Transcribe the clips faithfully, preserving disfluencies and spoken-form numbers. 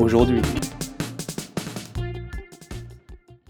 aujourd'hui.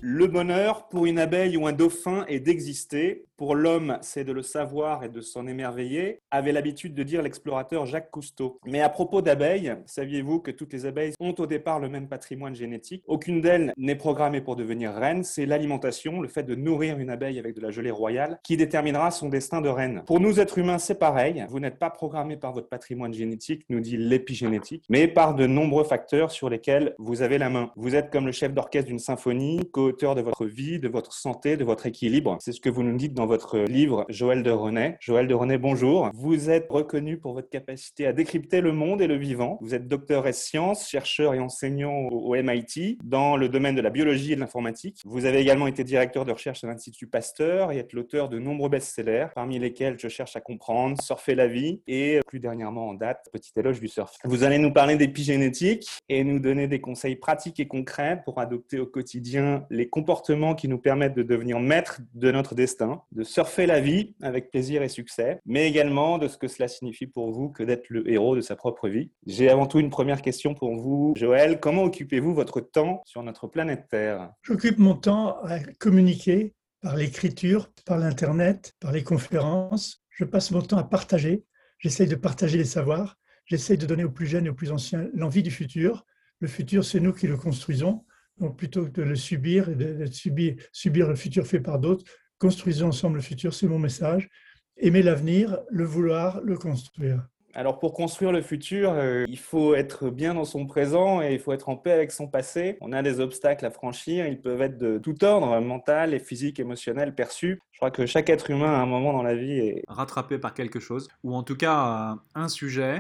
Le bonheur pour une abeille ou un dauphin est d'exister. Pour l'homme, c'est de le savoir et de s'en émerveiller, avait l'habitude de dire l'explorateur Jacques Cousteau. Mais à propos d'abeilles, saviez-vous que toutes les abeilles ont au départ le même patrimoine génétique ? Aucune d'elles n'est programmée pour devenir reine, c'est l'alimentation, le fait de nourrir une abeille avec de la gelée royale, qui déterminera son destin de reine. Pour nous êtres humains, c'est pareil. Vous n'êtes pas programmé par votre patrimoine génétique, nous dit l'épigénétique, mais par de nombreux facteurs sur lesquels vous avez la main. Vous êtes comme le chef d'orchestre d'une symphonie, co-auteur de votre vie, de votre santé, de votre équilibre. C'est ce que vous nous dites dans votre livre Joël de Rosnay. Joël de Rosnay, bonjour. Vous êtes reconnu pour votre capacité à décrypter le monde et le vivant. Vous êtes docteur en sciences, chercheur et enseignant au M I T dans le domaine de la biologie et de l'informatique. Vous avez également été directeur de recherche à l'Institut Pasteur et êtes l'auteur de nombreux best-sellers, parmi lesquels Je cherche à comprendre, Surfer la vie et plus dernièrement en date, Petit éloge du surf. Vous allez nous parler d'épigénétique et nous donner des conseils pratiques et concrets pour adopter au quotidien les comportements qui nous permettent de devenir maîtres de notre destin, de surfer la vie avec plaisir et succès, mais également de ce que cela signifie pour vous que d'être le héros de sa propre vie. J'ai avant tout une première question pour vous, Joël. Comment occupez-vous votre temps sur notre planète Terre ? J'occupe mon temps à communiquer par l'écriture, par l'Internet, par les conférences. Je passe mon temps à partager. J'essaye de partager les savoirs. J'essaye de donner aux plus jeunes et aux plus anciens l'envie du futur. Le futur, c'est nous qui le construisons. Donc, plutôt que de le subir et de subir, subir le futur fait par d'autres, construisons ensemble le futur, c'est mon message. Aimer l'avenir, le vouloir, le construire. Alors pour construire le futur, euh, il faut être bien dans son présent et il faut être en paix avec son passé. On a des obstacles à franchir, ils peuvent être de tout ordre, mental, physique, émotionnel, perçu. Je crois que chaque être humain à un moment dans la vie est rattrapé par quelque chose, ou en tout cas un sujet.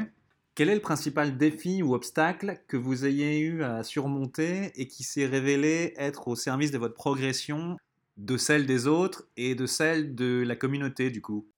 Quel est le principal défi ou obstacle que vous ayez eu à surmonter et qui s'est révélé être au service de votre progression, de celle des autres et de celle de la communauté, du coup?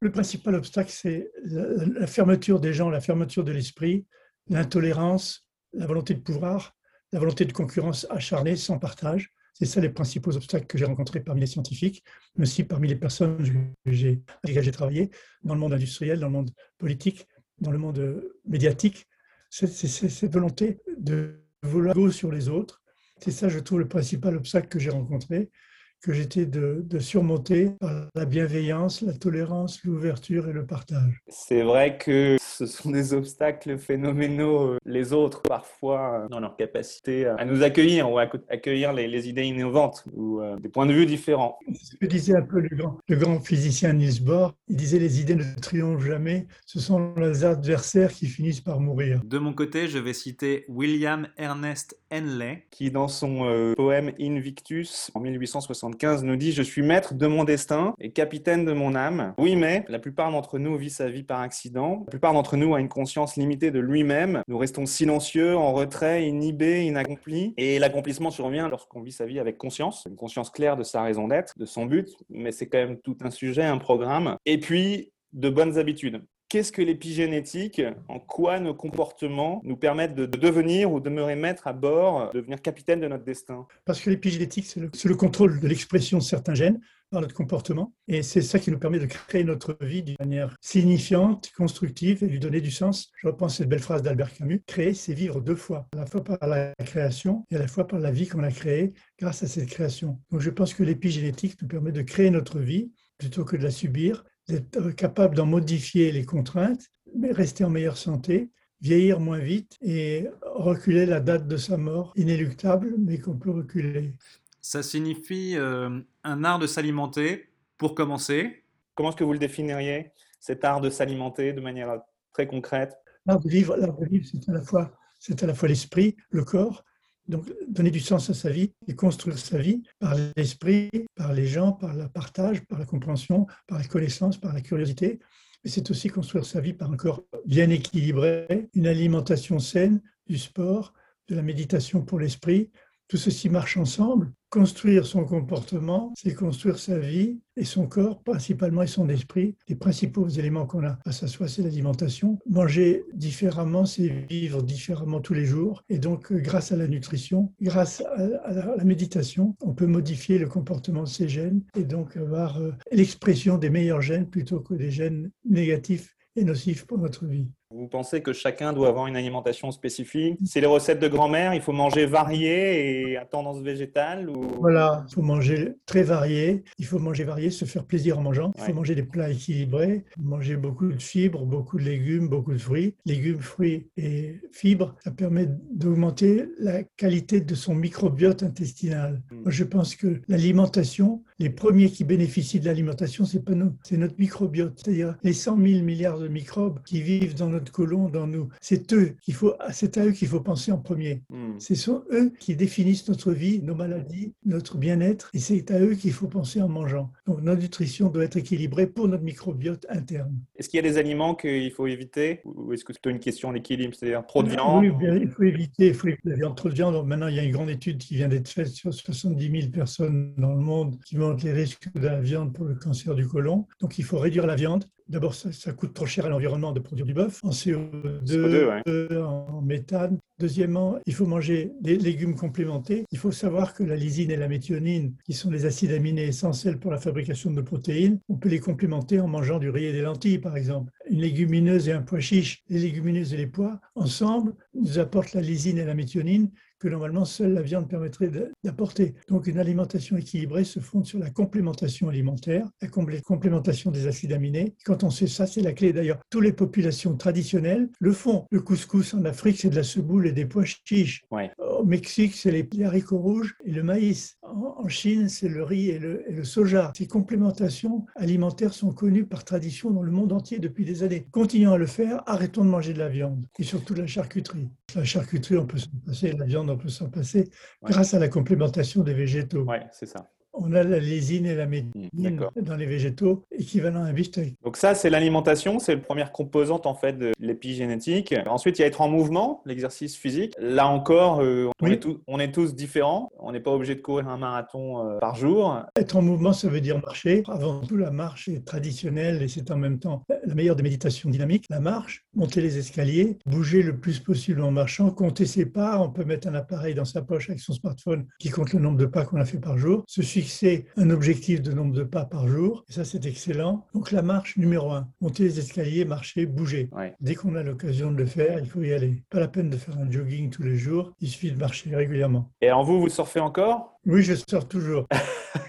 Le principal obstacle, c'est la, la fermeture des gens, la fermeture de l'esprit, l'intolérance, la volonté de pouvoir, la volonté de concurrence acharnée, sans partage. C'est ça les principaux obstacles que j'ai rencontrés parmi les scientifiques, mais aussi parmi les personnes que j'ai, avec lesquelles j'ai travaillé, dans le monde industriel, dans le monde politique, dans le monde médiatique. C'est, c'est, c'est cette volonté de vouloir go sur les autres. C'est ça, je trouve, le principal obstacle que j'ai rencontré, que j'étais de, de surmonter par la bienveillance, la tolérance, l'ouverture et le partage. C'est vrai que ce sont des obstacles phénoménaux, les autres, parfois, dans leur capacité à nous accueillir ou à accueillir les, les idées innovantes ou euh, des points de vue différents. C'est ce que disait un peu le grand, le grand physicien Niels Bohr. Il disait « les idées ne triomphent jamais, ce sont les adversaires qui finissent par mourir ». De mon côté, je vais citer William Ernest Henley, qui dans son euh, poème « Invictus » en mille huit cent soixante-quinze, nous dit « Je suis maître de mon destin et capitaine de mon âme. » Oui, mais la plupart d'entre nous vit sa vie par accident. La plupart d'entre nous a une conscience limitée de lui-même. Nous restons silencieux, en retrait, inhibés, inaccomplis. Et l'accomplissement survient lorsqu'on vit sa vie avec conscience, une conscience claire de sa raison d'être, de son but. Mais c'est quand même tout un sujet, un programme. Et puis, de bonnes habitudes. Qu'est-ce que l'épigénétique ? En quoi nos comportements nous permettent de devenir ou demeurer maître à bord, devenir capitaine de notre destin ? Parce que l'épigénétique, c'est le, c'est le contrôle de l'expression de certains gènes par notre comportement. Et c'est ça qui nous permet de créer notre vie d'une manière signifiante, constructive et lui donner du sens. Je repense à cette belle phrase d'Albert Camus. Créer, c'est vivre deux fois, à la fois par la création et à la fois par la vie qu'on a créée grâce à cette création. Donc je pense que l'épigénétique nous permet de créer notre vie plutôt que de la subir, d'être capable d'en modifier les contraintes, mais rester en meilleure santé, vieillir moins vite et reculer la date de sa mort, inéluctable, mais qu'on peut reculer. Ça signifie euh, un art de s'alimenter, pour commencer. Comment est-ce que vous le définiriez, cet art de s'alimenter, de manière très concrète ? L'art de vivre, l'art de vivre c'est, à la fois, c'est à la fois l'esprit, le corps, donc donner du sens à sa vie et construire sa vie par l'esprit, par les gens, par le partage, par la compréhension, par la connaissance, par la curiosité. Mais c'est aussi construire sa vie par un corps bien équilibré, une alimentation saine, du sport, de la méditation pour l'esprit. Tout ceci marche ensemble. Construire son comportement, c'est construire sa vie et son corps, principalement, et son esprit. Les principaux éléments qu'on a face à soi, c'est l'alimentation. Manger différemment, c'est vivre différemment tous les jours. Et donc, grâce à la nutrition, grâce à la méditation, on peut modifier le comportement de ces gènes et donc avoir l'expression des meilleurs gènes plutôt que des gènes négatifs et nocifs pour notre vie. Vous pensez que chacun doit avoir une alimentation spécifique? C'est les recettes de grand-mère, il faut manger varié et à tendance végétale ou... Voilà, il faut manger très varié, il faut manger varié, se faire plaisir en mangeant, il ouais. faut manger des plats équilibrés, manger beaucoup de fibres, beaucoup de légumes, beaucoup de fruits. Légumes, fruits et fibres, ça permet d'augmenter la qualité de son microbiote intestinal. Mmh. Moi, je pense que l'alimentation, les premiers qui bénéficient de l'alimentation, c'est pas nous, c'est notre microbiote, c'est-à-dire les cent mille milliards de microbes qui vivent dans notre de colons dans nous. C'est eux qu'il faut, c'est à eux qu'il faut penser en premier. Mm. Ce sont eux qui définissent notre vie, nos maladies, notre bien-être, et c'est à eux qu'il faut penser en mangeant. Donc notre nutrition doit être équilibrée pour notre microbiote interne. Est-ce qu'il y a des aliments qu'il faut éviter ou est-ce que c'est une question d'équilibre, c'est-à-dire trop de viande? Oui, bien, il faut éviter, il faut éviter la viande, trop de viande. Maintenant, il y a une grande étude qui vient d'être faite sur soixante-dix mille personnes dans le monde qui montrent les risques de la viande pour le cancer du côlon. Donc il faut réduire la viande. D'abord, ça, ça coûte trop cher à l'environnement de produire du bœuf, en C O deux, ouais. en méthane. Deuxièmement, il faut manger des légumes complémentés. Il faut savoir que la lysine et la méthionine, qui sont des acides aminés essentiels pour la fabrication de protéines, on peut les complémenter en mangeant du riz et des lentilles, par exemple. Une légumineuse et un pois chiche, les légumineuses et les pois, ensemble, nous apportent la lysine et la méthionine, que normalement seule la viande permettrait d'apporter. Donc une alimentation équilibrée se fonde sur la complémentation alimentaire, la complémentation des acides aminés. Quand on sait ça, c'est la clé. D'ailleurs, toutes les populations traditionnelles le font. Le couscous en Afrique, c'est de la semoule et des pois chiches. Ouais. Au Mexique, c'est les haricots rouges et le maïs. En Chine, c'est le riz et le, et le soja. Ces complémentations alimentaires sont connues par tradition dans le monde entier depuis des années. Continuons à le faire, arrêtons de manger de la viande et surtout de la charcuterie. La charcuterie, on peut s'en passer, la viande, on peut s'en passer ouais. grâce à la complémentation des végétaux. Oui, c'est ça. On a la lésine et la méthine mmh, dans les végétaux, équivalent à un beefsteak. Donc ça, c'est l'alimentation, c'est la première composante en fait de l'épigénétique. Ensuite, il y a être en mouvement, l'exercice physique. Là encore, euh, on, oui. est tout, on est tous différents. On n'est pas obligé de courir un marathon euh, par jour. Être en mouvement, ça veut dire marcher. Avant tout, la marche est traditionnelle et c'est en même temps la meilleure des méditations dynamiques. La marche, monter les escaliers, bouger le plus possible en marchant, compter ses pas. On peut mettre un appareil dans sa poche avec son smartphone qui compte le nombre de pas qu'on a fait par jour. Ceci fixer un objectif de nombre de pas par jour, et ça c'est excellent. Donc la marche numéro un, monter les escaliers, marcher, bouger. Ouais. Dès qu'on a l'occasion de le faire, il faut y aller. Pas la peine de faire un jogging tous les jours, il suffit de marcher régulièrement. Et alors vous, vous surfez encore ? Oui, je surfe toujours.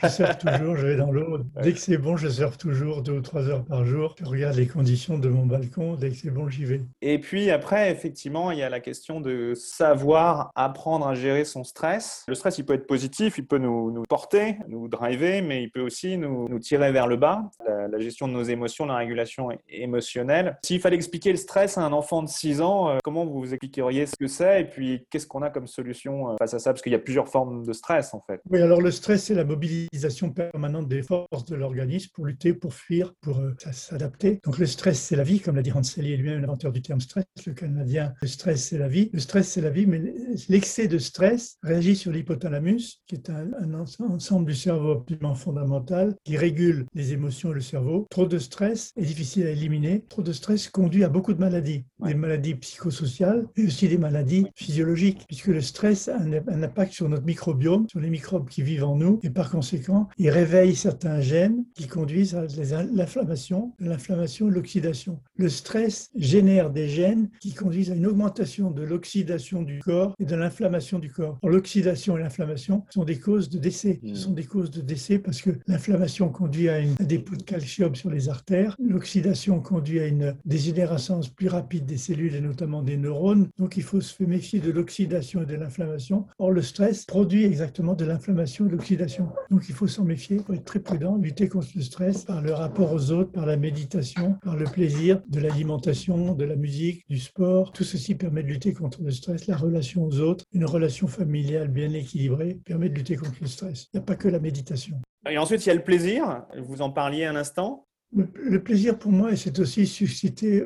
Je surfe toujours, je vais dans l'eau. Dès que c'est bon, je surfe toujours deux ou trois heures par jour. Je regarde les conditions de mon balcon. Dès que c'est bon, j'y vais. Et puis après, effectivement, il y a la question de savoir apprendre à gérer son stress. Le stress, il peut être positif, il peut nous, nous porter, nous driver, mais il peut aussi nous, nous tirer vers le bas. La, la gestion de nos émotions, la régulation émotionnelle. S'il fallait expliquer le stress à un enfant de six ans, comment vous vous expliqueriez ce que c'est et puis qu'est-ce qu'on a comme solution face à ça? Parce qu'il y a plusieurs formes de stress, en fait. Oui, alors le stress, c'est la mobilisation permanente des forces de l'organisme pour lutter, pour fuir, pour euh, s'adapter. Donc le stress, c'est la vie, comme l'a dit Hans Selye lui-même, l'inventeur du terme stress, le Canadien. Le stress, c'est la vie. Le stress, c'est la vie, mais l'excès de stress réagit sur l'hypothalamus, qui est un, un ensemble du cerveau absolument fondamental, qui régule les émotions et le cerveau. Trop de stress est difficile à éliminer. Trop de stress conduit à beaucoup de maladies, ouais. des maladies psychosociales, mais aussi des maladies ouais. physiologiques, puisque le stress a un, un impact sur notre microbiome, sur les microbes qui vivent en nous et par conséquent, ils réveillent certains gènes qui conduisent à l'inflammation, l'inflammation et l'oxydation. Le stress génère des gènes qui conduisent à une augmentation de l'oxydation du corps et de l'inflammation du corps. Alors, l'oxydation et l'inflammation sont des causes de décès. Ce sont des causes de décès parce que l'inflammation conduit à, une, à des dépôts de calcium sur les artères, l'oxydation conduit à une dégénérescence plus rapide des cellules et notamment des neurones. Donc, il faut se méfier de l'oxydation et de l'inflammation. Or, le stress produit exactement de de l'inflammation et de l'oxydation. Donc il faut s'en méfier, il faut être très prudent, lutter contre le stress par le rapport aux autres, par la méditation, par le plaisir, de l'alimentation, de la musique, du sport. Tout ceci permet de lutter contre le stress. La relation aux autres, une relation familiale bien équilibrée, permet de lutter contre le stress. Il n'y a pas que la méditation. Et ensuite, il y a le plaisir. Vous en parliez un instant. Le, le plaisir pour moi, c'est aussi susciter,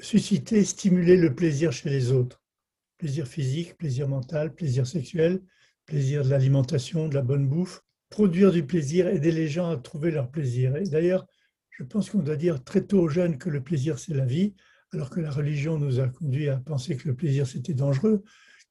susciter, stimuler le plaisir chez les autres. plaisir physique, plaisir mental, plaisir sexuel, plaisir de l'alimentation, de la bonne bouffe, produire du plaisir, aider les gens à trouver leur plaisir. Et d'ailleurs, je pense qu'on doit dire très tôt aux jeunes que le plaisir, c'est la vie, alors que la religion nous a conduits à penser que le plaisir, c'était dangereux,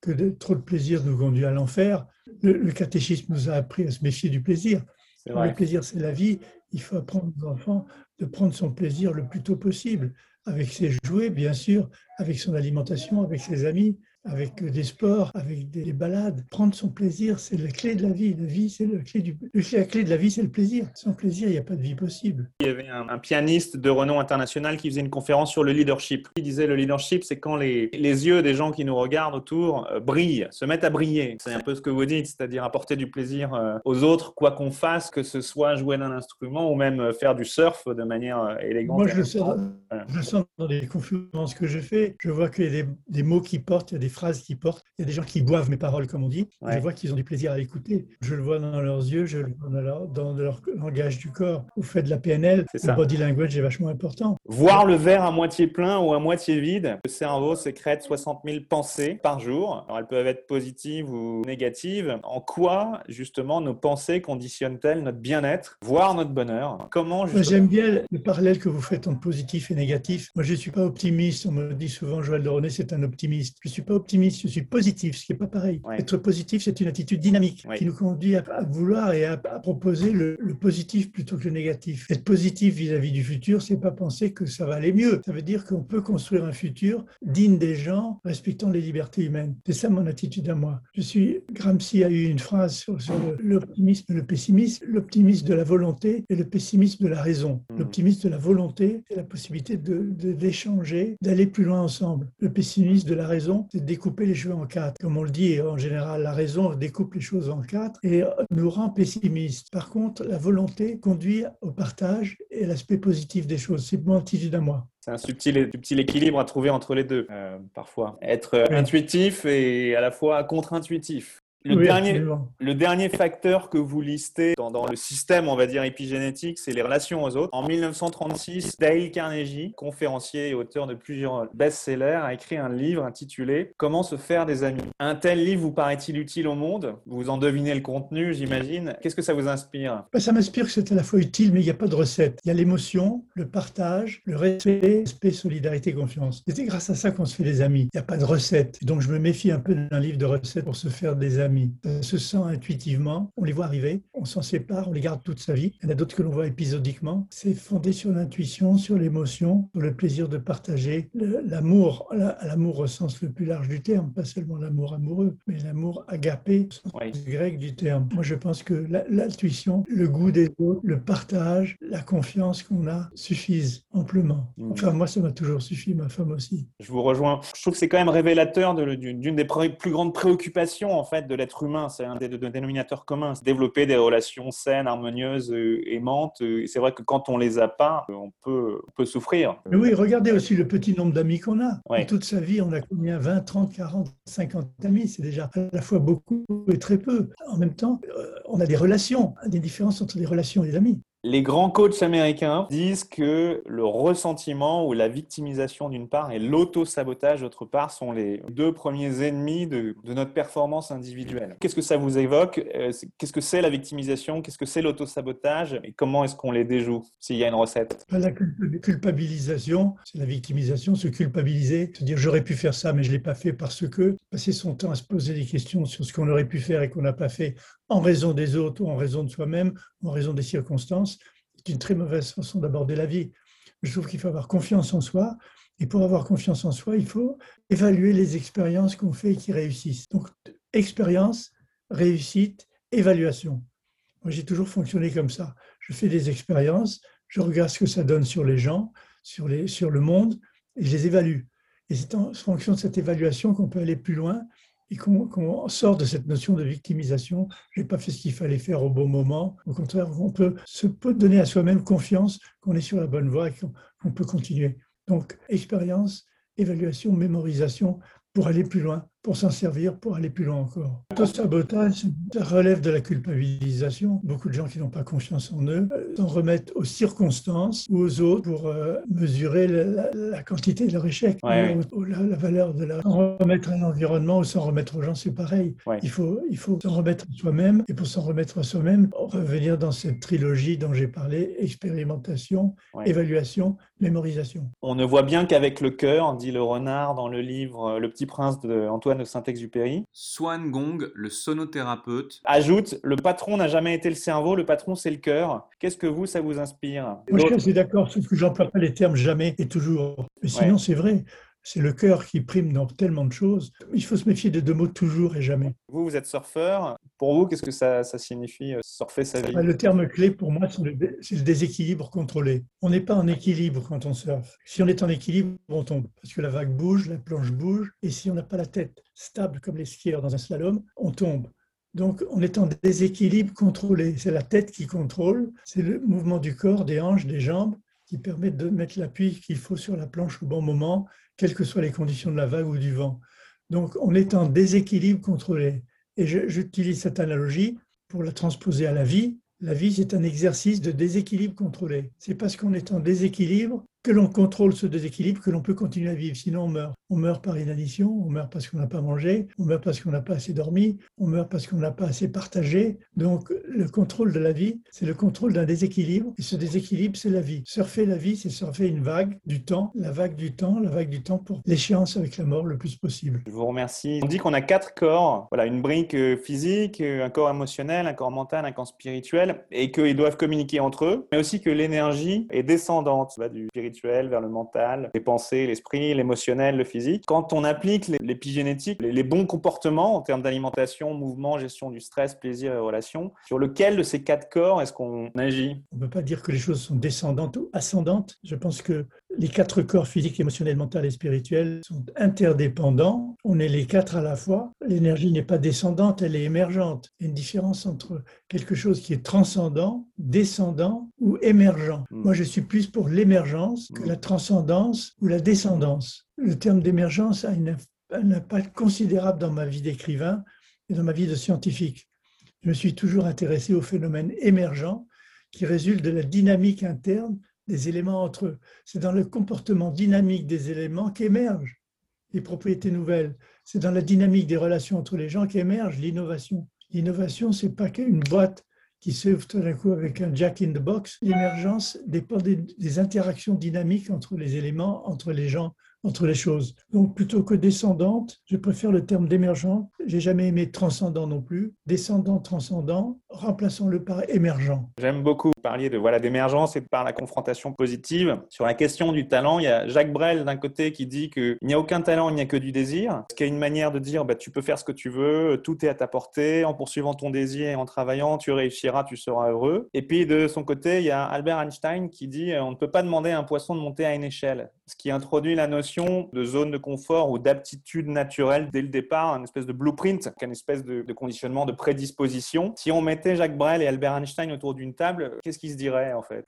que de, trop de plaisir nous conduit à l'enfer. Le, le catéchisme nous a appris à se méfier du plaisir. Le plaisir, c'est la vie. Il faut apprendre aux enfants de prendre son plaisir le plus tôt possible, avec ses jouets, bien sûr, avec son alimentation, avec ses amis, avec des sports, avec des balades. Prendre son plaisir, c'est la clé de la vie. La vie, c'est la clé du... La clé de la vie, c'est le plaisir. Sans plaisir, il n'y a pas de vie possible. Il y avait un, un pianiste de renom international qui faisait une conférence sur le leadership. Il disait le leadership, c'est quand les, les yeux des gens qui nous regardent autour euh, brillent, se mettent à briller. C'est un peu ce que vous dites, c'est-à-dire apporter du plaisir euh, aux autres, quoi qu'on fasse, que ce soit jouer d'un instrument ou même faire du surf de manière euh, élégante. Moi, je le, sens, voilà. je le sens dans les conférences que je fais. Je vois qu'il y a des, des mots qui portent, il y a des phrases qui portent. Il y a des gens qui boivent mes paroles, comme on dit. Ouais. Je vois qu'ils ont du plaisir à écouter. Je le vois dans leurs yeux, je le vois dans leur, dans leur langage du corps. Vous faites de la P N L, c'est le body language est vachement important. Voir le verre à moitié plein ou à moitié vide. Le cerveau sécrète soixante mille pensées par jour. Alors, elles peuvent être positives ou négatives. En quoi, justement, nos pensées conditionnent-elles notre bien-être, voire notre bonheur? Comment justement... Moi, j'aime bien le parallèle que vous faites entre positif et négatif. Moi, je ne suis pas optimiste. On me dit souvent, Joël de Rosnay, c'est un optimiste. Je ne suis pas optimiste, je suis positif, ce qui n'est pas pareil. Ouais. Être positif, c'est une attitude dynamique ouais. qui nous conduit à, à vouloir et à, à proposer le, le positif plutôt que le négatif. Être positif vis-à-vis du futur, c'est pas penser que ça va aller mieux. Ça veut dire qu'on peut construire un futur digne des gens, respectant les libertés humaines. C'est ça mon attitude à moi. Je suis, Gramsci a eu une phrase sur, sur le, l'optimisme et le pessimisme. L'optimisme de la volonté et le pessimisme de la raison. L'optimisme de la volonté, c'est la possibilité de, de, d'échanger, d'aller plus loin ensemble. Le pessimisme de la raison, c'est de découper les cheveux en quatre. Comme on le dit en général, la raison découpe les choses en quatre et nous rend pessimistes. Par contre, la volonté conduit au partage et à l'aspect positif des choses. C'est mon attitude à moi. C'est un subtil, subtil équilibre à trouver entre les deux, euh, parfois. Être oui. intuitif et à la fois contre-intuitif. Le, oui, dernier, le dernier facteur que vous listez dans, dans le système, on va dire, épigénétique, c'est les relations aux autres. En mille neuf cent trente-six, Dale Carnegie, conférencier et auteur de plusieurs best-sellers, a écrit un livre intitulé « Comment se faire des amis ». Un tel livre vous paraît-il utile au monde? Vous en devinez le contenu, j'imagine. Qu'est-ce que ça vous inspire? Ça m'inspire que c'est à la fois utile, mais il n'y a pas de recette. Il y a l'émotion, le partage, le respect, respect, solidarité, confiance. C'est grâce à ça qu'on se fait des amis. Il n'y a pas de recette. Donc, je me méfie un peu d'un livre de recettes pour se faire des amis. Ça se sent intuitivement, on les voit arriver, on s'en sépare, on les garde toute sa vie. Il y en a d'autres que l'on voit épisodiquement. C'est fondé sur l'intuition, sur l'émotion, sur le plaisir de partager, le, l'amour, la, l'amour au sens le plus large du terme, pas seulement l'amour amoureux, mais l'amour agapé, au sens oui. grec du terme. Moi, je pense que la, l'intuition, le goût des autres, le partage, la confiance qu'on a suffisent amplement. Enfin, moi, ça m'a toujours suffi, ma femme aussi. Je vous rejoins. Je trouve que c'est quand même révélateur de, d'une des pré- plus grandes préoccupations, en fait, de la être humain, c'est un des dénominateurs communs. Développer des relations saines, harmonieuses, aimantes. Et c'est vrai que quand on les a pas, on peut, on peut souffrir. Mais oui, regardez aussi le petit nombre d'amis qu'on a. Ouais. Toute sa vie, on a combien? vingt, trente, quarante, cinquante amis. C'est déjà à la fois beaucoup et très peu. En même temps, on a des relations, des différences entre les relations et les amis. Les grands coachs américains disent que le ressentiment ou la victimisation d'une part et l'auto-sabotage d'autre part sont les deux premiers ennemis de, de notre performance individuelle. Qu'est-ce que ça vous évoque? Qu'est-ce que c'est la victimisation? Qu'est-ce que c'est l'auto-sabotage? Et comment est-ce qu'on les déjoue s'il y a une recette? La culpabilisation, c'est la victimisation, se culpabiliser, se dire j'aurais pu faire ça mais je ne l'ai pas fait parce que, passer son temps à se poser des questions sur ce qu'on aurait pu faire et qu'on n'a pas fait en raison des autres ou en raison de soi-même, en raison des circonstances, c'est une très mauvaise façon d'aborder la vie. Je trouve qu'il faut avoir confiance en soi, et pour avoir confiance en soi, il faut évaluer les expériences qu'on fait et qui réussissent. Donc, expérience, réussite, évaluation. Moi, j'ai toujours fonctionné comme ça. Je fais des expériences, je regarde ce que ça donne sur les gens, sur, les, sur le monde, et je les évalue. Et c'est en fonction de cette évaluation qu'on peut aller plus loin, et qu'on, qu'on sort de cette notion de victimisation, je n'ai pas fait ce qu'il fallait faire au bon moment. Au contraire, on peut se donner à soi-même confiance qu'on est sur la bonne voie et qu'on, qu'on peut continuer. Donc, expérience, évaluation, mémorisation, pour aller plus loin, pour s'en servir, pour aller plus loin encore. Le sabotage, ça relève de la culpabilisation. Beaucoup de gens qui n'ont pas confiance en eux euh, s'en remettent aux circonstances ou aux autres pour euh, mesurer la, la, la quantité de leur échec, ouais, ou, ou la, la valeur de la... S'en remettre à l'environnement ou s'en remettre aux gens, c'est pareil. Ouais. Il faut, il faut s'en remettre à soi-même, et pour s'en remettre à soi-même, revenir dans cette trilogie dont j'ai parlé, expérimentation, ouais, évaluation, mémorisation. On ne voit bien qu'avec le cœur, dit le renard dans le livre Le Petit Prince de Antoine de Saint-Exupéry. Swan Gong, le sonothérapeute, ajoute: le patron n'a jamais été le cerveau, le patron c'est le cœur. Qu'est-ce que vous, ça vous inspire? Moi, je suis d'accord, sauf que j'emploie pas les termes jamais et toujours. Mais sinon, ouais, c'est vrai. C'est le cœur qui prime dans tellement de choses. Il faut se méfier des deux mots toujours et jamais. Vous, vous êtes surfeur. Pour vous, qu'est-ce que ça, ça signifie, surfer sa vie? Le terme clé pour moi, c'est le, c'est le déséquilibre contrôlé. On n'est pas en équilibre quand on surfe. Si on est en équilibre, on tombe. Parce que la vague bouge, la planche bouge. Et si on n'a pas la tête stable comme les skieurs dans un slalom, on tombe. Donc, on est en déséquilibre contrôlé. C'est la tête qui contrôle. C'est le mouvement du corps, des hanches, des jambes, qui permet de mettre l'appui qu'il faut sur la planche au bon moment, quelles que soient les conditions de la vague ou du vent. Donc, on est en déséquilibre contrôlé. Et je, j'utilise cette analogie pour la transposer à la vie. La vie, c'est un exercice de déséquilibre contrôlé. C'est parce qu'on est en déséquilibre que l'on contrôle ce déséquilibre, que l'on peut continuer à vivre. Sinon, on meurt. On meurt par inaddition, on meurt parce qu'on n'a pas mangé, on meurt parce qu'on n'a pas assez dormi, on meurt parce qu'on n'a pas assez partagé. Donc, le contrôle de la vie, c'est le contrôle d'un déséquilibre. Et ce déséquilibre, c'est la vie. Surfer la vie, c'est surfer une vague du temps, la vague du temps, la vague du temps pour l'échéance avec la mort le plus possible. Je vous remercie. On dit qu'on a quatre corps. Voilà, une brique physique, un corps émotionnel, un corps mental, un corps spirituel, et qu'ils doivent communiquer entre eux, mais aussi que l'énergie est descendante, bah, du spirituel vers le mental, les pensées, l'esprit, l'émotionnel, le physique. Quand on applique l'épigénétique, les bons comportements en termes d'alimentation, mouvement, gestion du stress, plaisir et relations, sur lequel de ces quatre corps est-ce qu'on agit? On ne peut pas dire que les choses sont descendantes ou ascendantes. Je pense que les quatre corps physiques, émotionnels, mental et spirituels sont interdépendants. On est les quatre à la fois. L'énergie n'est pas descendante, elle est émergente. Il y a une différence entre quelque chose qui est transcendant, descendant ou émergent. Mmh. Moi, je suis plus pour l'émergence que la transcendance ou la descendance. Le terme d'émergence a une, un impact considérable dans ma vie d'écrivain et dans ma vie de scientifique. Je me suis toujours intéressé aux phénomènes émergents qui résultent de la dynamique interne des éléments entre eux. C'est dans le comportement dynamique des éléments qu'émergent les propriétés nouvelles. C'est dans la dynamique des relations entre les gens qu'émerge l'innovation. L'innovation, ce n'est pas qu'une boîte qui s'ouvre tout d'un coup avec un jack in the box. L'émergence dépend des, des interactions dynamiques entre les éléments, entre les gens, entre les choses. Donc, plutôt que descendante, je préfère le terme d'émergent. J'ai jamais aimé transcendant non plus. Descendant, transcendant, remplaçons-le par émergent. J'aime beaucoup parler de, voilà, d'émergence et par la confrontation positive. Sur la question du talent, il y a Jacques Brel d'un côté qui dit qu'il n'y a aucun talent, il n'y a que du désir. Ce qui est une manière de dire, bah, tu peux faire ce que tu veux, tout est à ta portée, en poursuivant ton désir et en travaillant, tu réussiras, tu seras heureux. Et puis, de son côté, il y a Albert Einstein qui dit, on ne peut pas demander à un poisson de monter à une échelle. Ce qui introduit la notion de zone de confort ou d'aptitude naturelle dès le départ, une espèce de blueprint, une espèce de, de conditionnement, de prédisposition. Si on mettait Jacques Brel et Albert Einstein autour d'une table, qu'est-ce qu'ils se diraient en fait?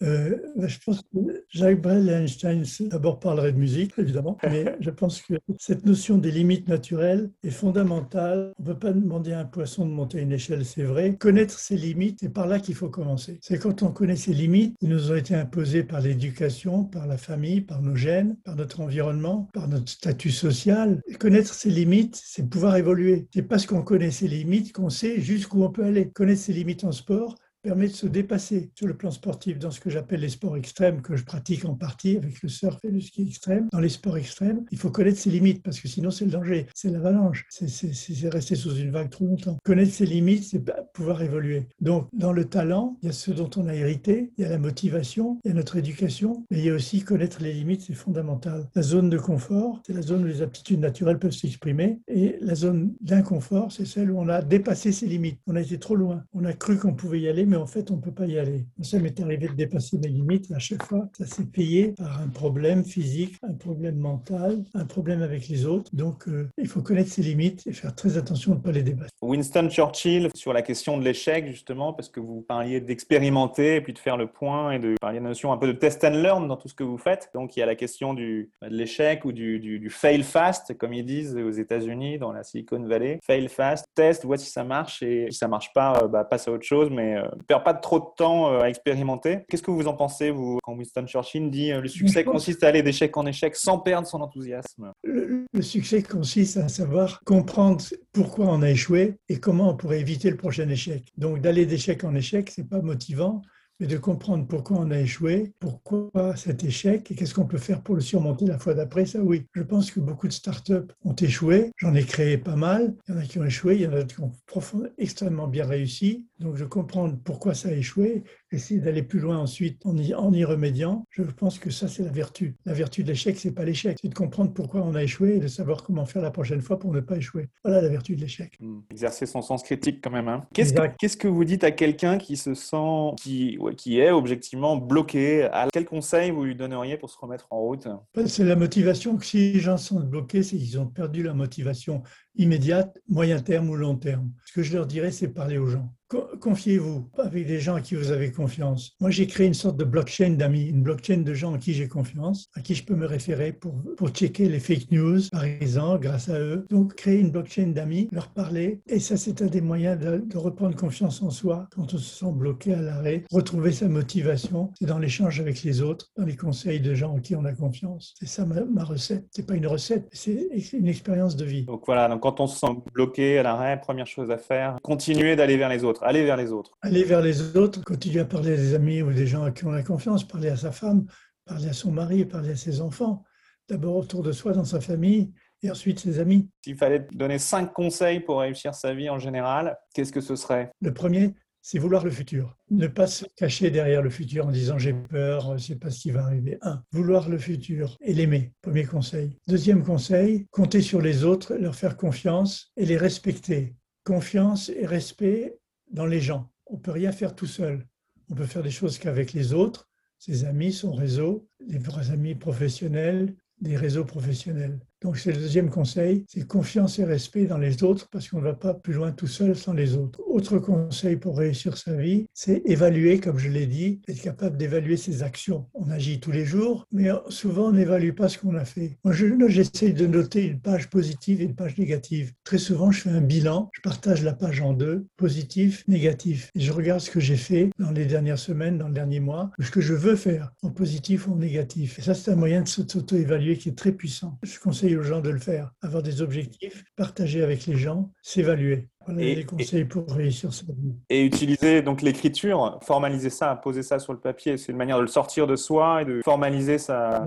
Euh, je pense que Jacques Brel et Einstein d'abord parleraient de musique, évidemment, mais je pense que cette notion des limites naturelles est fondamentale. On ne peut pas demander à un poisson de monter une échelle, c'est vrai. Connaître ses limites, c'est par là qu'il faut commencer. C'est quand on connaît ses limites, qui nous ont été imposées par l'éducation, par la famille, par nos gènes, par notre environnement, par notre statut social. Et connaître ses limites, c'est pouvoir évoluer. C'est parce qu'on connaît ses limites qu'on sait jusqu'où on peut aller. Connaître ses limites en sport permet de se dépasser sur le plan sportif, dans ce que j'appelle les sports extrêmes, que je pratique en partie avec le surf et le ski extrême. Dans les sports extrêmes, il faut connaître ses limites, parce que sinon c'est le danger, c'est l'avalanche, c'est, c'est, c'est rester sous une vague trop longtemps. Connaître ses limites, c'est pouvoir évoluer. Donc, dans le talent, il y a ce dont on a hérité, il y a la motivation, il y a notre éducation, mais il y a aussi connaître les limites, c'est fondamental. La zone de confort, c'est la zone où les aptitudes naturelles peuvent s'exprimer, et la zone d'inconfort, c'est celle où on a dépassé ses limites. On a été trop loin, on a cru qu'on pouvait y aller, mais en fait, on ne peut pas y aller. Ça m'est arrivé de dépasser mes limites, et à chaque fois, ça s'est payé par un problème physique, un problème mental, un problème avec les autres. Donc, euh, il faut connaître ses limites et faire très attention à ne pas les dépasser. Winston Churchill, sur la question de l'échec, justement, parce que vous parliez d'expérimenter, et puis de faire le point, et de parler de la notion un peu de test and learn dans tout ce que vous faites. Donc, il y a la question du, de l'échec ou du, du, du fail fast, comme ils disent aux États-Unis dans la Silicon Valley. Fail fast, test, vois si ça marche, et si ça ne marche pas, bah, passe à autre chose, mais euh, ne perds pas trop de temps euh, à expérimenter. Qu'est-ce que vous en pensez, vous, quand Winston Churchill dit euh, « le succès consiste à aller d'échec en échec sans perdre son enthousiasme ». Le, le succès consiste à savoir comprendre pourquoi on a échoué et comment on pourrait éviter le prochain échec. Donc, d'aller d'échec en échec, ce n'est pas motivant, mais de comprendre pourquoi on a échoué, pourquoi cet échec et qu'est-ce qu'on peut faire pour le surmonter la fois d'après, ça oui. Je pense que beaucoup de startups ont échoué, j'en ai créé pas mal, il y en a qui ont échoué, il y en a qui ont profondément, extrêmement bien réussi, donc je comprends pourquoi ça a échoué, essayer d'aller plus loin ensuite en y, en y remédiant, je pense que ça c'est la vertu. La vertu de l'échec, c'est pas l'échec, c'est de comprendre pourquoi on a échoué et de savoir comment faire la prochaine fois pour ne pas échouer. Voilà la vertu de l'échec. Mmh. Exercer son sens critique quand même. Hein. Qu'est-ce, que, qu'est-ce que vous dites à quelqu'un qui se sent... qui ouais, qui est objectivement bloqué? Quel conseil vous lui donneriez pour se remettre en route? C'est la motivation. Que si les gens sont bloqués, c'est qu'ils ont perdu la motivation immédiate, moyen terme ou long terme. Ce que je leur dirais, c'est parler aux gens. Confiez-vous avec des gens à qui vous avez confiance. Moi, j'ai créé une sorte de blockchain d'amis, une blockchain de gens à qui j'ai confiance, à qui je peux me référer pour, pour checker les fake news, par exemple, grâce à eux. Donc, créer une blockchain d'amis, leur parler. Et ça, c'est un des moyens de, de reprendre confiance en soi quand on se sent bloqué à l'arrêt. Retrouver sa motivation, c'est dans l'échange avec les autres, dans les conseils de gens en qui on a confiance. C'est ça ma, ma recette. C'est pas une recette, c'est une expérience de vie. Donc voilà, donc quand on se sent bloqué à l'arrêt, première chose à faire, continuer d'aller vers les autres. Aller vers les autres. Aller vers les autres, continuer à parler à des amis ou des gens à qui on a confiance, parler à sa femme, parler à son mari, parler à ses enfants. D'abord autour de soi, dans sa famille, et ensuite ses amis. S'il fallait donner cinq conseils pour réussir sa vie en général, qu'est-ce que ce serait ? Le premier, c'est vouloir le futur. Ne pas se cacher derrière le futur en disant « j'ai peur, je ne sais pas ce qui va arriver ». Un, vouloir le futur et l'aimer, premier conseil. Deuxième conseil, compter sur les autres, leur faire confiance et les respecter. Confiance et respect dans les gens. On ne peut rien faire tout seul. On peut faire des choses qu'avec les autres, ses amis, son réseau, les vrais amis professionnels, des réseaux professionnels. Donc c'est le deuxième conseil, c'est confiance et respect dans les autres parce qu'on ne va pas plus loin tout seul sans les autres. Autre conseil pour réussir sa vie, c'est évaluer, comme je l'ai dit, être capable d'évaluer ses actions. On agit tous les jours, mais souvent on n'évalue pas ce qu'on a fait. Moi, j'essaye de noter une page positive et une page négative. Très souvent, je fais un bilan, je partage la page en deux, positif, négatif. Et je regarde ce que j'ai fait dans les dernières semaines, dans le dernier mois, ce que je veux faire, en positif ou en négatif. Et ça, c'est un moyen de s'auto-évaluer qui est très puissant. Je conseille aux gens de le faire, avoir des objectifs, partager avec les gens, s'évaluer. Voilà et, les conseils et, pour réussir sa vie. Et utiliser donc l'écriture, formaliser ça, poser ça sur le papier, c'est une manière de le sortir de soi et de formaliser sa,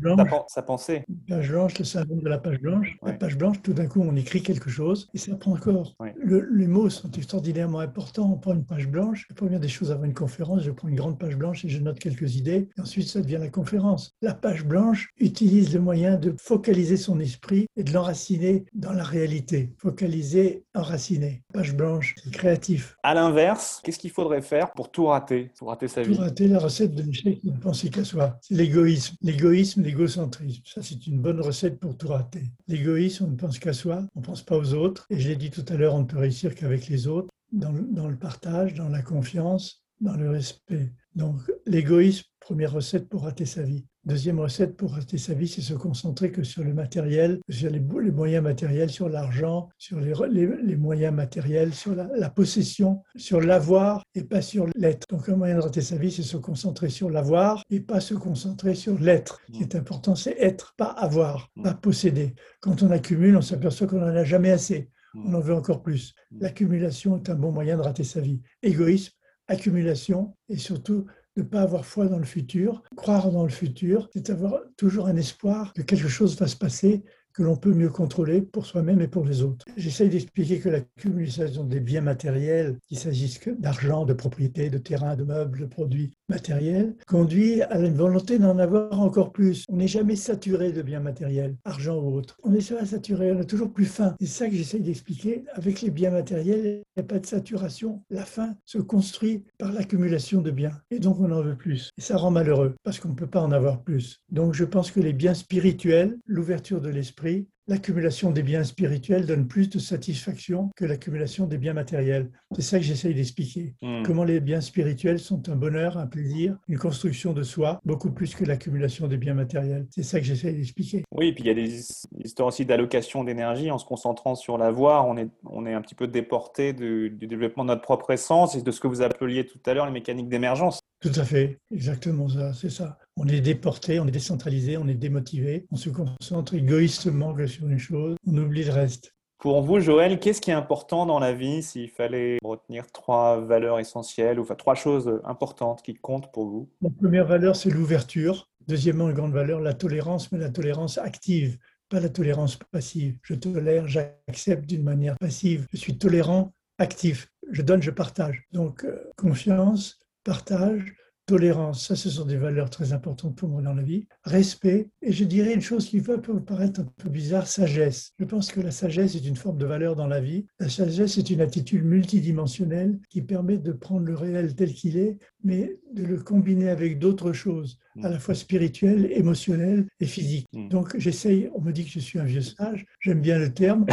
blanche, sa, sa pensée. La page blanche, le syndrome de la page blanche. Ouais. La page blanche, tout d'un coup, on écrit quelque chose et ça prend corps. Ouais. Le, les mots sont extraordinairement importants. On prend une page blanche. La première des choses avant une conférence, je prends une grande page blanche et je note quelques idées. Et ensuite, ça devient la conférence. La page blanche utilise le moyen de focaliser son esprit et de l'enraciner dans la réalité. Focaliser, enraciner. Page blanche, c'est créatif. À l'inverse, qu'est-ce qu'il faudrait faire pour tout rater, pour rater sa vie ? Tout rater, la recette de l'échec, ne penser qu'à soi. C'est l'égoïsme, l'égoïsme, l'égocentrisme. Ça, c'est une bonne recette pour tout rater. L'égoïsme, on ne pense qu'à soi, on ne pense pas aux autres. Et je l'ai dit tout à l'heure, on ne peut réussir qu'avec les autres, dans le, dans le partage, dans la confiance, dans le respect. Donc, l'égoïsme, première recette pour rater sa vie. Deuxième recette pour rater sa vie, c'est se concentrer que sur le matériel, sur les, les moyens matériels, sur l'argent, sur les, les, les moyens matériels, sur la, la possession, sur l'avoir et pas sur l'être. Donc, un moyen de rater sa vie, c'est se concentrer sur l'avoir et pas se concentrer sur l'être. Ce qui est important, c'est être, pas avoir, pas posséder. Quand on accumule, on s'aperçoit qu'on n'en a jamais assez. On en veut encore plus. L'accumulation est un bon moyen de rater sa vie. Égoïsme, accumulation et surtout ne pas avoir foi dans le futur. Croire dans le futur, c'est avoir toujours un espoir que quelque chose va se passer, que l'on peut mieux contrôler pour soi-même et pour les autres. J'essaye d'expliquer que l'accumulation des biens matériels, qu'il s'agisse d'argent, de propriété, de terrain, de meubles, de produits, matériel conduit à une volonté d'en avoir encore plus. On n'est jamais saturé de biens matériels, argent ou autre. On est jamais saturé, on a toujours plus faim. C'est ça que j'essaie d'expliquer. Avec les biens matériels, il n'y a pas de saturation. La faim se construit par l'accumulation de biens. Et donc on en veut plus. Et ça rend malheureux, parce qu'on ne peut pas en avoir plus. Donc je pense que les biens spirituels, l'ouverture de l'esprit, l'accumulation des biens spirituels donne plus de satisfaction que l'accumulation des biens matériels. C'est ça que j'essaye d'expliquer. Mmh. Comment les biens spirituels sont un bonheur, un plaisir, une construction de soi, beaucoup plus que l'accumulation des biens matériels. C'est ça que j'essaye d'expliquer. Oui, et puis il y a des histoires aussi d'allocation d'énergie. En se concentrant sur la voie, on est, on est un petit peu déporté du, du développement de notre propre essence et de ce que vous appeliez tout à l'heure les mécaniques d'émergence. Tout à fait, exactement ça, c'est ça. On est déporté, on est décentralisé, on est démotivé, on se concentre égoïstement que sur une chose, on oublie le reste. Pour vous, Joël, qu'est-ce qui est important dans la vie s'il fallait retenir trois valeurs essentielles, ou enfin trois choses importantes qui comptent pour vous? La première valeur, c'est l'ouverture. Deuxièmement, une grande valeur, la tolérance, mais la tolérance active, pas la tolérance passive. Je tolère, j'accepte d'une manière passive. Je suis tolérant, actif. Je donne, je partage. Donc, euh, confiance, partage, tolérance, ça ce sont des valeurs très importantes pour moi dans la vie. Respect, et je dirais une chose qui peut vous paraître un peu bizarre, sagesse. Je pense que la sagesse est une forme de valeur dans la vie. La sagesse est une attitude multidimensionnelle qui permet de prendre le réel tel qu'il est, mais de le combiner avec d'autres choses, à la fois spirituelles, émotionnelles et physiques. Donc j'essaye, on me dit que je suis un vieux sage, j'aime bien le terme.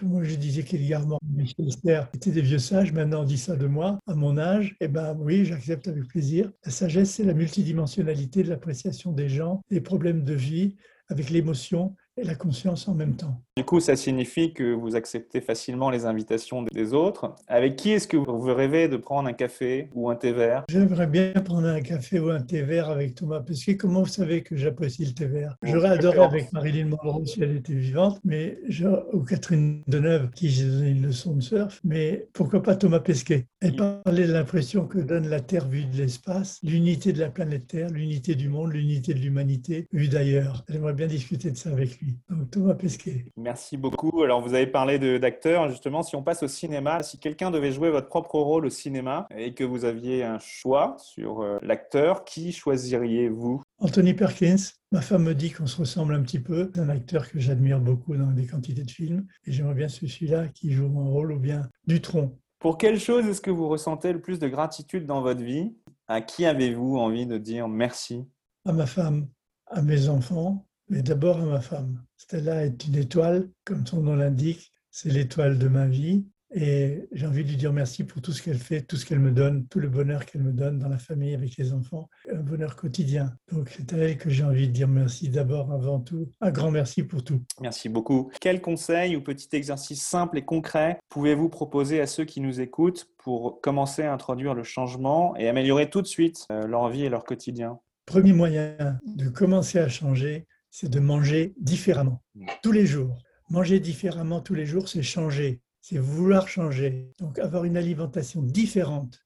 Moi, je disais qu'Edgar Morin et Michel Serres étaient des vieux sages, maintenant on dit ça de moi, à mon âge, eh bien oui, j'accepte avec plaisir. La sagesse, c'est la multidimensionnalité de l'appréciation des gens, des problèmes de vie, avec l'émotion et la conscience en même temps. Du coup, ça signifie que vous acceptez facilement les invitations des autres. Avec qui est-ce que vous rêvez de prendre un café ou un thé vert? J'aimerais bien prendre un café ou un thé vert avec Thomas Pesquet. Comment vous savez que j'apprécie le thé vert? J'aurais adoré avec Marilyn Monroe si elle était vivante, mais je... ou Catherine Deneuve, qui j'ai donné une leçon de surf, mais pourquoi pas Thomas Pesquet? Elle parlait de l'impression que donne la Terre vue de l'espace, l'unité de la planète Terre, l'unité du monde, l'unité de l'humanité vue d'ailleurs. J'aimerais bien discuter de ça avec lui. Donc, Thomas Pesquet. Merci beaucoup. Alors, vous avez parlé de, d'acteurs. Justement, si on passe au cinéma, si quelqu'un devait jouer votre propre rôle au cinéma et que vous aviez un choix sur euh, l'acteur, qui choisiriez-vous? Anthony Perkins. Ma femme me dit qu'on se ressemble un petit peu. C'est un acteur que j'admire beaucoup dans des quantités de films. Et j'aimerais bien celui-là qui joue mon rôle ou bien Dutronc. Pour quelle chose est-ce que vous ressentez le plus de gratitude dans votre vie? À qui avez-vous envie de dire merci? À ma femme, à mes enfants. Mais d'abord à ma femme. Stella est une étoile, comme son nom l'indique, c'est l'étoile de ma vie. Et j'ai envie de lui dire merci pour tout ce qu'elle fait, tout ce qu'elle me donne, tout le bonheur qu'elle me donne dans la famille, avec les enfants, un bonheur quotidien. Donc c'est à elle que j'ai envie de dire merci d'abord, avant tout. Un grand merci pour tout. Merci beaucoup. Quel conseil ou petit exercice simple et concret pouvez-vous proposer à ceux qui nous écoutent pour commencer à introduire le changement et améliorer tout de suite leur vie et leur quotidien? Premier moyen de commencer à changer, c'est de manger différemment, tous les jours. Manger différemment tous les jours, c'est changer, c'est vouloir changer. Donc avoir une alimentation différente,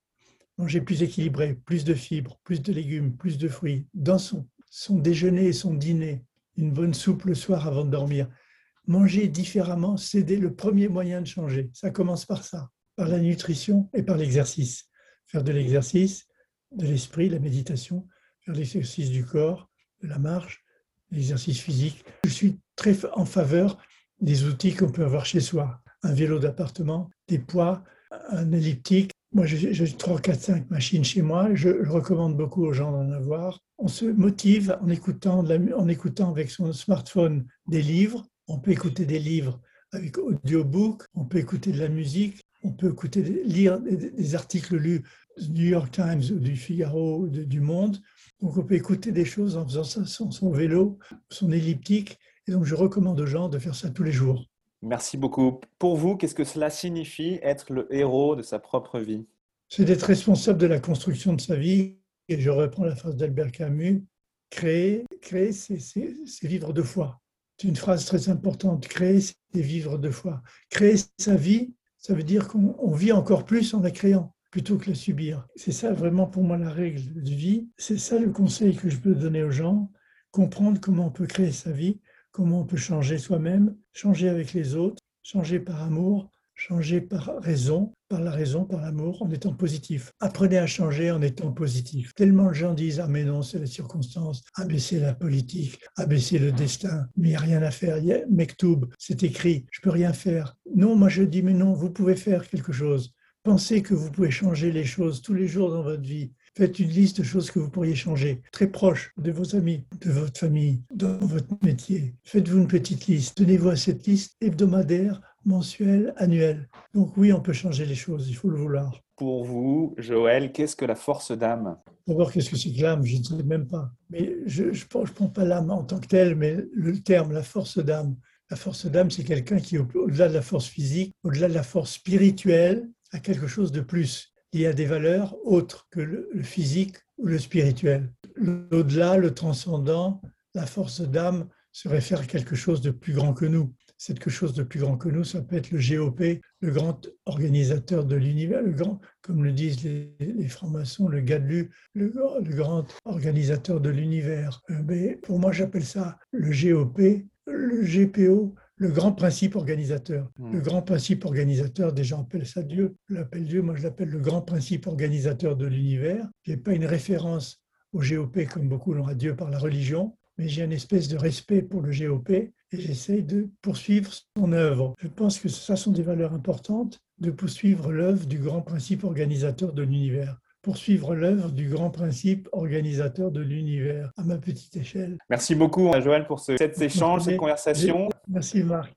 manger plus équilibré, plus de fibres, plus de légumes, plus de fruits, dans son, son déjeuner et son dîner, une bonne soupe le soir avant de dormir. Manger différemment, c'est le premier moyen de changer. Ça commence par ça, par la nutrition et par l'exercice. Faire de l'exercice, de l'esprit, la méditation, faire l'exercice du corps, de la marche, l'exercice physique. Je suis très en faveur des outils qu'on peut avoir chez soi. Un vélo d'appartement, des poids, un elliptique. Moi, j'ai trois, quatre, cinq machines chez moi. Je, je recommande beaucoup aux gens d'en avoir. On se motive en écoutant, en écoutant avec son smartphone des livres. On peut écouter des livres avec audiobook. On peut écouter de la musique. On peut écouter, lire des articles lus du New York Times, du Figaro, de, du Monde. Donc, on peut écouter des choses en faisant ça, son, son vélo, son elliptique. Et donc, je recommande aux gens de faire ça tous les jours. Merci beaucoup. Pour vous, qu'est-ce que cela signifie être le héros de sa propre vie? C'est d'être responsable de la construction de sa vie. Et je reprends la phrase d'Albert Camus. Créer, créer c'est, c'est, c'est vivre de foi. C'est une phrase très importante. Créer, c'est vivre de foi. Créer sa vie, ça veut dire qu'on on vit encore plus en la créant, plutôt que la subir. C'est ça vraiment pour moi la règle de vie. C'est ça le conseil que je peux donner aux gens. Comprendre comment on peut créer sa vie, comment on peut changer soi-même, changer avec les autres, changer par amour, changer par raison, par la raison, par l'amour, en étant positif. Apprenez à changer en étant positif. Tellement de gens disent « Ah mais non, c'est la circonstance, ah mais c'est la politique, ah mais c'est le destin, mais il n'y a rien à faire, il y a Mektoub, c'est écrit, je ne peux rien faire. » Non, moi je dis « Mais non, vous pouvez faire quelque chose. Pensez que vous pouvez changer les choses tous les jours dans votre vie. Faites une liste de choses que vous pourriez changer, très proche de vos amis, de votre famille, dans votre métier. Faites-vous une petite liste, tenez-vous à cette liste hebdomadaire, mensuel, annuel. Donc oui, on peut changer les choses, il faut le vouloir. Pour vous, Joël, qu'est-ce que la force d'âme ? D'abord, qu'est-ce que c'est que l'âme ? Je ne sais même pas. Mais je ne prends pas l'âme en tant que telle, mais le terme, la force d'âme. La force d'âme, c'est quelqu'un qui, au-delà de la force physique, au-delà de la force spirituelle, a quelque chose de plus. Il y a des valeurs autres que le physique ou le spirituel. L'au-delà, le transcendant, la force d'âme se réfère à quelque chose de plus grand que nous. C'est quelque chose de plus grand que nous, ça peut être le G O P, le grand organisateur de l'univers, le grand, comme le disent les, les francs-maçons, le Gadlu, le, le grand organisateur de l'univers. Mais pour moi, j'appelle ça le G O P, le G P O, le grand principe organisateur. Le grand principe organisateur, des gens appellent ça Dieu. Je l'appelle Dieu, moi je l'appelle le grand principe organisateur de l'univers. Je n'ai pas une référence au G O P comme beaucoup l'ont à Dieu par la religion, mais j'ai une espèce de respect pour le G O P et j'essaye de poursuivre son œuvre. Je pense que ça sont des valeurs importantes, de poursuivre l'œuvre du grand principe organisateur de l'univers. Poursuivre l'œuvre du grand principe organisateur de l'univers à ma petite échelle. Merci beaucoup Joël pour ce, cet échange, cette conversation. Merci Marc.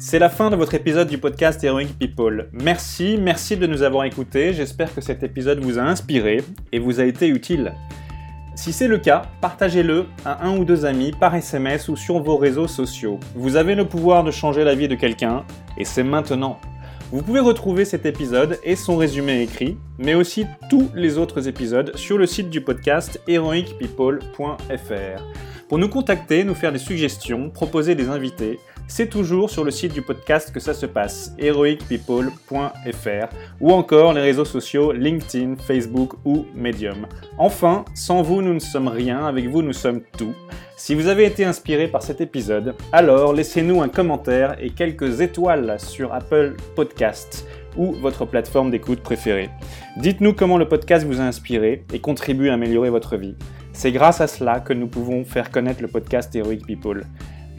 C'est la fin de votre épisode du podcast Heroic People. Merci, merci de nous avoir écoutés. J'espère que cet épisode vous a inspiré et vous a été utile. Si c'est le cas, partagez-le à un ou deux amis par S M S ou sur vos réseaux sociaux. Vous avez le pouvoir de changer la vie de quelqu'un et c'est maintenant. Vous pouvez retrouver cet épisode et son résumé écrit, mais aussi tous les autres épisodes sur le site du podcast heroic people point f r. Pour nous contacter, nous faire des suggestions, proposer des invités, c'est toujours sur le site du podcast que ça se passe, heroic people point f r, ou encore les réseaux sociaux LinkedIn, Facebook ou Medium. Enfin, sans vous, nous ne sommes rien, avec vous, nous sommes tout. Si vous avez été inspiré par cet épisode, alors laissez-nous un commentaire et quelques étoiles sur Apple Podcasts ou votre plateforme d'écoute préférée. Dites-nous comment le podcast vous a inspiré et contribue à améliorer votre vie. C'est grâce à cela que nous pouvons faire connaître le podcast Heroic People.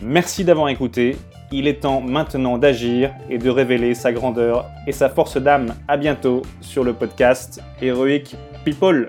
Merci d'avoir écouté. Il est temps maintenant d'agir et de révéler sa grandeur et sa force d'âme. À bientôt sur le podcast Heroic People.